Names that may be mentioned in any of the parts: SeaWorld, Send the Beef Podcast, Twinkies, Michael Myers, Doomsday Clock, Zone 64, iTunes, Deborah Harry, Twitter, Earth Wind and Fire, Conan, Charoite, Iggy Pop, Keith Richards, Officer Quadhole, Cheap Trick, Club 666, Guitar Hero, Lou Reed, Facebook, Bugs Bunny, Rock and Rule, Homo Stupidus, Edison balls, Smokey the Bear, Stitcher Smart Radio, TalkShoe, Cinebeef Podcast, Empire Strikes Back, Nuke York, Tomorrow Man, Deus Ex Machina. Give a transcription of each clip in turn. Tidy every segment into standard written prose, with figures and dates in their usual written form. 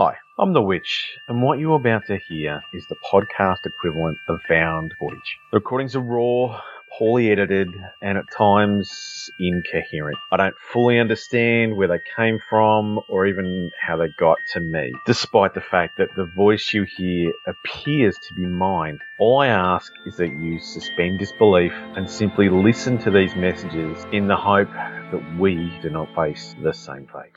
Hi, I'm The Witch, and what you're about to hear is the podcast equivalent of found footage. The recordings are raw, poorly edited, and at times incoherent. I don't fully understand where they came from or even how they got to me, despite the fact that the voice you hear appears to be mine. All I ask is that you suspend disbelief and simply listen to these messages in the hope that we do not face the same fate.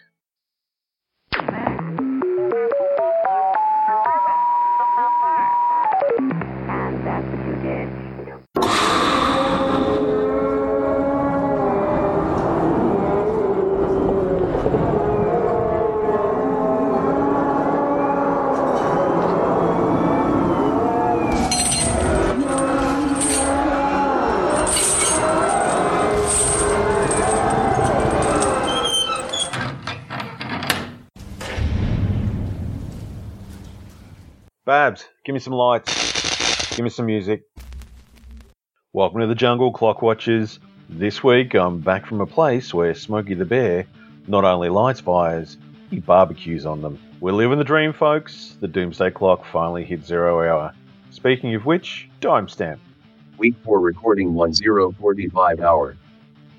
Babs, give me some lights. Give me some music. Welcome to the jungle, Clock Watchers. This week, I'm back from a place where Smokey the Bear not only lights fires, he barbecues on them. We're living the dream, folks. The Doomsday Clock finally hit 0 hour. Speaking of which, timestamp. Week 4 recording 10:45 hour.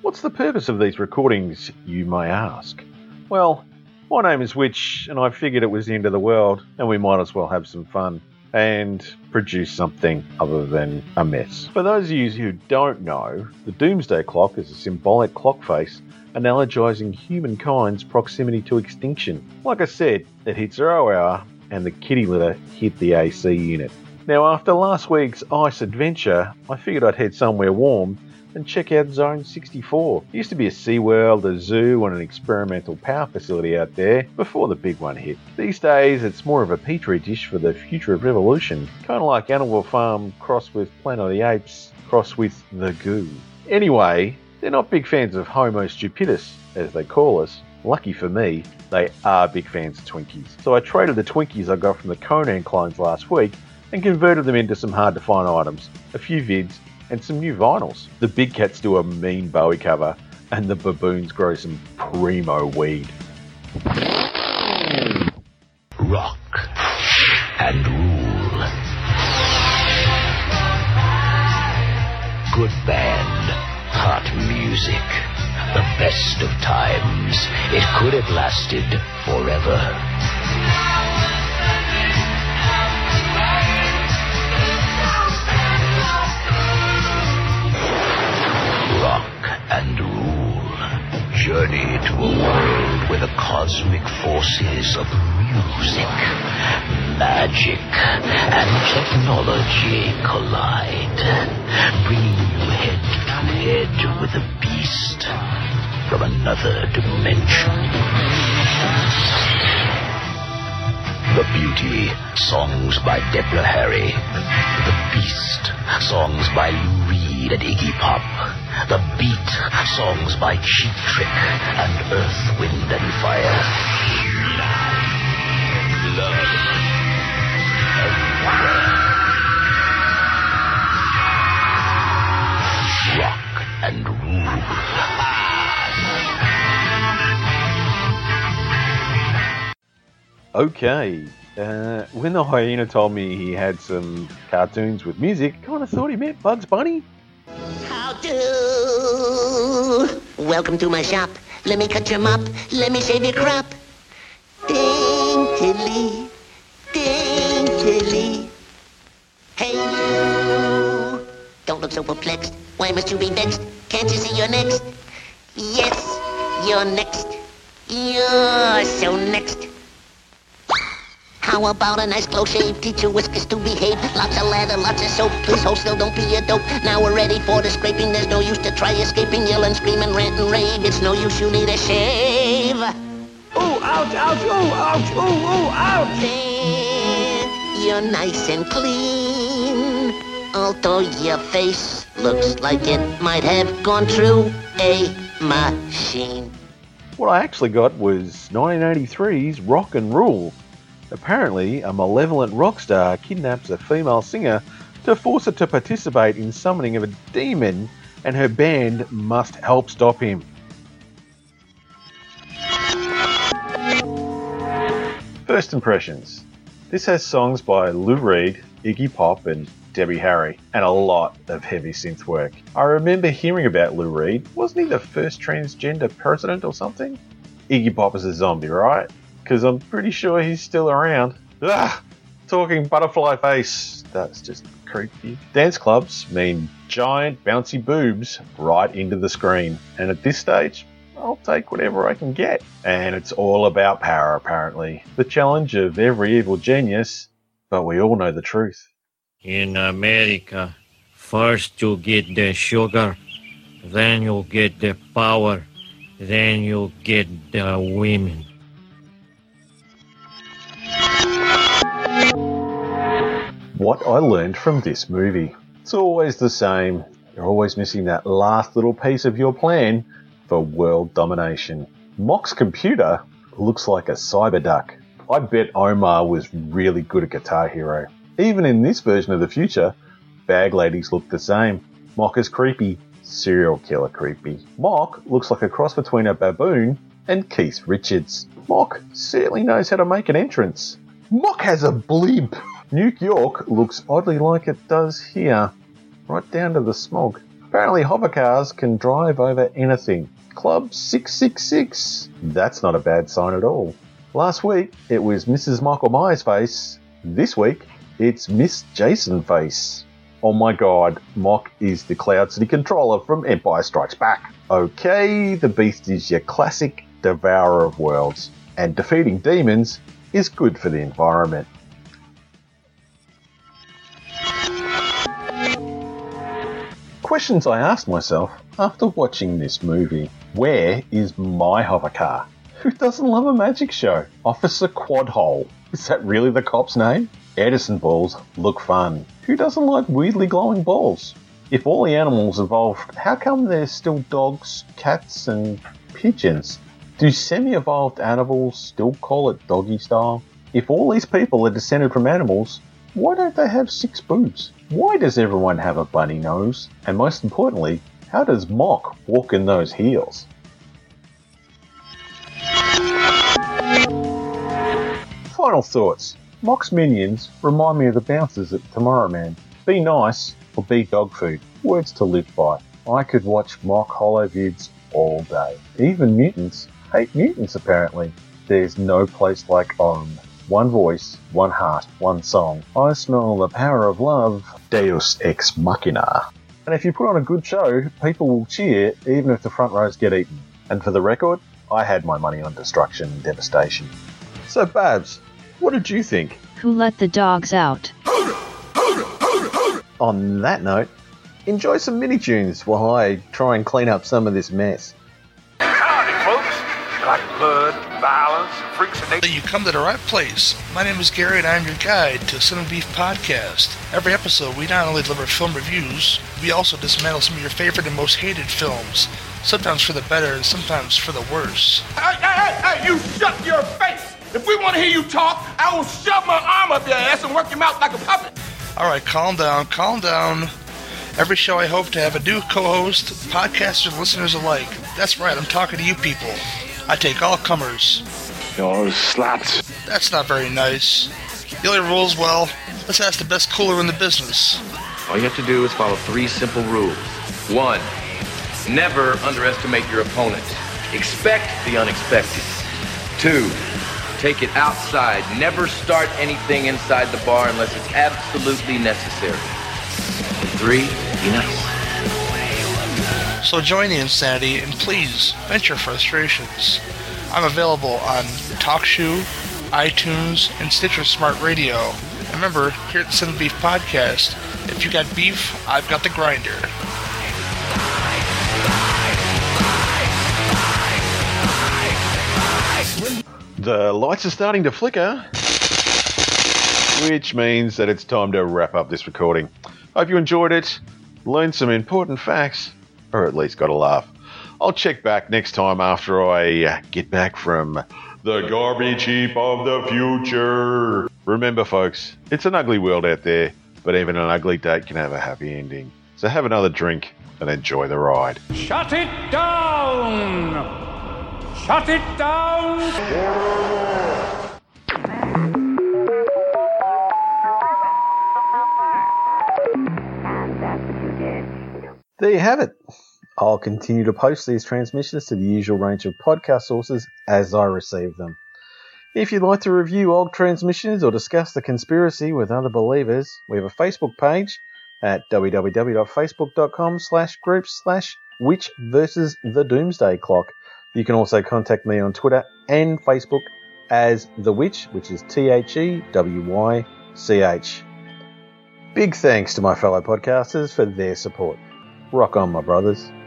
What's the purpose of these recordings, you may ask? Well, my name is Witch, and I figured it was the end of the world, and we might as well have some fun and produce something other than a mess. For those of you who don't know, the Doomsday Clock is a symbolic clock face analogizing humankind's proximity to extinction. Like I said, it hit 0 hour, and the kitty litter hit the AC unit. Now, after last week's ice adventure, I figured I'd head somewhere warm and check out Zone 64. It used to be a SeaWorld, a zoo, and an experimental power facility out there before the big one hit. These days, it's more of a petri dish for the future of evolution, kind of like Animal Farm crossed with Planet of the Apes crossed with the goo. Anyway, they're not big fans of Homo Stupidus, as they call us. Lucky for me, they are big fans of Twinkies. So I traded the Twinkies I got from the Conan clones last week and converted them into some hard-to-find items, a few vids, and some new vinyls. The big cats do a mean Bowie cover, and the baboons grow some primo weed. Rock and rule. Good band, hot music. The best of times. It could have lasted forever. And rule. Journey to a world where the cosmic forces of music, magic, and technology collide, bringing you head to head with a beast from another dimension. The Beauty, songs by Deborah Harry. The Beast, songs by Lou Reed and Iggy Pop. The Beat, songs by Cheap Trick and Earth, Wind and Fire. Love everywhere. Rock and rule. Okay. When the hyena told me he had some cartoons with music, I kind of thought he meant Bugs Bunny. Welcome to my shop. Let me cut your mop. Let me save your crop. Daintily, daintily. Hey, you. Don't look so perplexed. Why must you be vexed? Can't you see you're next? Yes, you're next. You're so next. How about a nice close shave? Teach your whiskers to behave. Lots of lather, lots of soap. Please hold still, don't be a dope. Now we're ready for the scraping. There's no use to try escaping. Yell and scream and rant and rave. It's no use, you need a shave. Ooh, ouch, ouch, ooh, ouch, ooh, ooh, ouch. Then you're nice and clean. Although your face looks like it might have gone through a machine. What I actually got was 1983's Rock and Rule. Apparently, a malevolent rock star kidnaps a female singer to force her to participate in summoning of a demon, and her band must help stop him. First impressions. This has songs by Lou Reed, Iggy Pop, and Debbie Harry, and a lot of heavy synth work. I remember hearing about Lou Reed. Wasn't he the first transgender president or something? Iggy Pop is a zombie, right? Because I'm pretty sure he's still around. Ugh! Talking butterfly face. That's just creepy. Dance clubs mean giant bouncy boobs right into the screen. And at this stage, I'll take whatever I can get. And it's all about power, apparently. The challenge of every evil genius, but we all know the truth. In America, first you get the sugar, then you get the power, then you get the women. What I learned from this movie. It's always the same. You're always missing that last little piece of your plan for world domination. Mock's computer looks like a cyber duck. I bet Omar was really good at Guitar Hero. Even in this version of the future, bag ladies look the same. Mock is creepy, serial killer creepy. Mock looks like a cross between a baboon and Keith Richards. Mock certainly knows how to make an entrance. Mock has a blimp. Nuke York looks oddly like it does here, right down to the smog. Apparently hover cars can drive over anything. Club 666. That's not a bad sign at all. Last week, it was Mrs. Michael Myers' face. This week, it's Miss Jason face. Oh my god, Mock is the Cloud City Controller from Empire Strikes Back. Okay, the Beast is your classic devourer of worlds, and defeating demons is good for the environment. Questions I asked myself after watching this movie. Where is my hover car? Who doesn't love a magic show? Officer Quadhole. Is that really the cop's name? Edison balls look fun. Who doesn't like weirdly glowing balls? If all the animals evolved, how come there's still dogs, cats, and pigeons? Do semi-evolved animals still call it doggy style? If all these people are descended from animals, why don't they have six boobs? Why does everyone have a bunny nose? And most importantly, how does Mock walk in those heels? Final thoughts. Mock's minions remind me of the bouncers at Tomorrow Man. Be nice or be dog food. Words to live by. I could watch Mock holovids all day. Even mutants hate mutants, apparently. There's no place like home. One voice, one heart, one song. I smell the power of love. Deus Ex Machina. And if you put on a good show, people will cheer even if the front rows get eaten. And for the record, I had my money on destruction and devastation. So Babs, what did you think? Who let the dogs out? On that note, enjoy some mini-tunes while I try and clean up some of this mess. Howdy, folks. Like blood, violence, freaks and nature. You come to the right place. My name is Gary, and I'm your guide to Cinebeef Podcast. Every episode, we not only deliver film reviews, we also dismantle some of your favorite and most hated films, sometimes for the better and sometimes for the worse. Hey, you shut your face! If we want to hear you talk, I will shove my arm up your ass and work your mouth like a puppet. All right, calm down. Every show I hope to have a new co-host, podcasters and listeners alike. That's right, I'm talking to you people. I take all comers. Oh, slats. That's not very nice. The only rules, well, let's ask the best cooler in the business. All you have to do is follow three simple rules. 1, never underestimate your opponent. Expect the unexpected. 2, take it outside. Never start anything inside the bar unless it's absolutely necessary. And 3, be nice. So join the insanity and please vent your frustrations. I'm available on TalkShoe, iTunes, and Stitcher Smart Radio. And remember, here at the Send the Beef Podcast, if you got beef, I've got the grinder. The lights are starting to flicker, which means that it's time to wrap up this recording. Hope you enjoyed it, learned some important facts, or at least got a laugh. I'll check back next time after I get back from the garbage heap of the future. Remember, folks, it's an ugly world out there, but even an ugly date can have a happy ending. So have another drink and enjoy the ride. Shut it down! Shut it down! you have it. I'll continue to post these transmissions to the usual range of podcast sources as I receive them. If you'd like to review old transmissions or discuss the conspiracy with other believers, we have a Facebook page at facebook.com/groups/WitchVersusTheDoomsday Clock. You can also contact me on Twitter and Facebook as The Witch, which is TheWych. Big thanks to my fellow podcasters for their support. Rock on, my brothers.